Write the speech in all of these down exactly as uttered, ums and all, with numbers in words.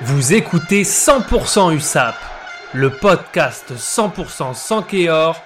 Vous écoutez cent pour cent U S A P, le podcast cent pour cent Sanqueor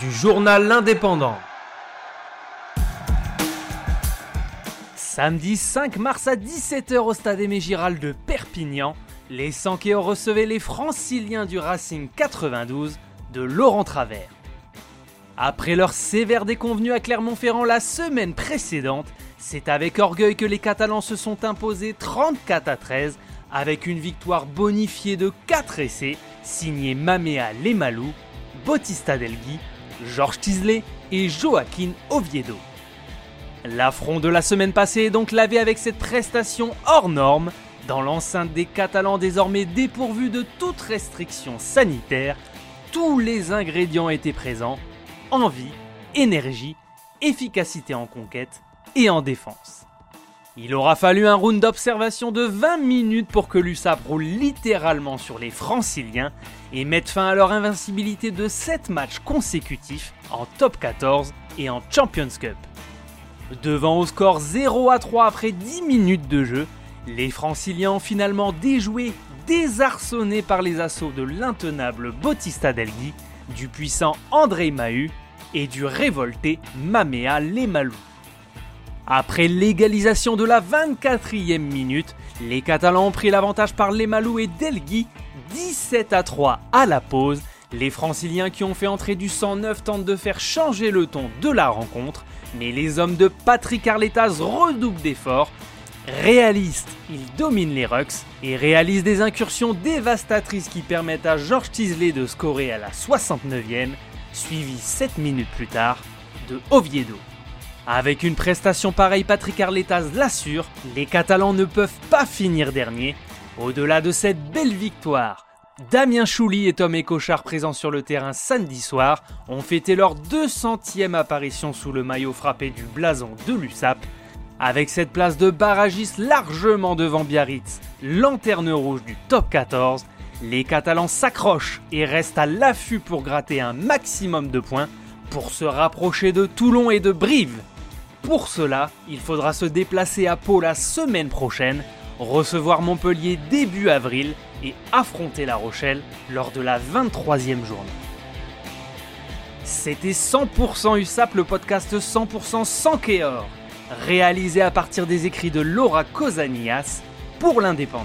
du journal L'Indépendant. Samedi cinq mars à dix-sept heures au Stade Aimé Giral de Perpignan, les Sanqueor recevaient les Franciliens du Racing quatre-vingt-douze de Laurent Travers. Après leur sévère déconvenue à Clermont-Ferrand la semaine précédente, c'est avec orgueil que les Catalans se sont imposés trente-quatre à treize avec une victoire bonifiée de quatre essais, signés Mamea Lemalu, Bautista Delghi, Georges Tiselet et Joaquin Oviedo. L'affront de la semaine passée est donc lavé avec cette prestation hors norme, dans l'enceinte des Catalans désormais dépourvus de toute restriction sanitaire. Tous les ingrédients étaient présents, envie, énergie, efficacité en conquête et en défense. Il aura fallu un round d'observation de vingt minutes pour que l'U S A P roule littéralement sur les Franciliens et mette fin à leur invincibilité de sept matchs consécutifs en top quatorze et en Champions Cup. Devant au score zéro à trois après dix minutes de jeu, les Franciliens ont finalement déjoué, désarçonnés par les assauts de l'intenable Bautista Delghi, du puissant André Mahut et du révolté Mamea Lemalu. Après l'égalisation de la vingt-quatrième minute, les Catalans ont pris l'avantage par Lemalu et Delghi, dix-sept à trois à la pause. Les Franciliens qui ont fait entrer du cent neuf tentent de faire changer le ton de la rencontre, mais les hommes de Patrick Arlettaz redoublent d'efforts. Réalistes, ils dominent les rucks et réalisent des incursions dévastatrices qui permettent à Georges Tiselet de scorer à la soixante-neuvième, suivi sept minutes plus tard de Oviedo. Avec une prestation pareille, Patrick Arlettaz l'assure, les Catalans ne peuvent pas finir dernier. Au-delà de cette belle victoire, Damien Chouly et Tom Ecochard, présents sur le terrain samedi soir, ont fêté leur deux centième apparition sous le maillot frappé du blason de l'U S A P, avec cette place de barragiste largement devant Biarritz, lanterne rouge du top quatorze. Les Catalans s'accrochent et restent à l'affût pour gratter un maximum de points pour se rapprocher de Toulon et de Brive. Pour cela, il faudra se déplacer à Pau la semaine prochaine, recevoir Montpellier début avril et affronter La Rochelle lors de la vingt-troisième journée. C'était cent pour cent U S A P, le podcast cent pour cent Sanqueor, réalisé à partir des écrits de Laura Cosanias pour l'Indépendant.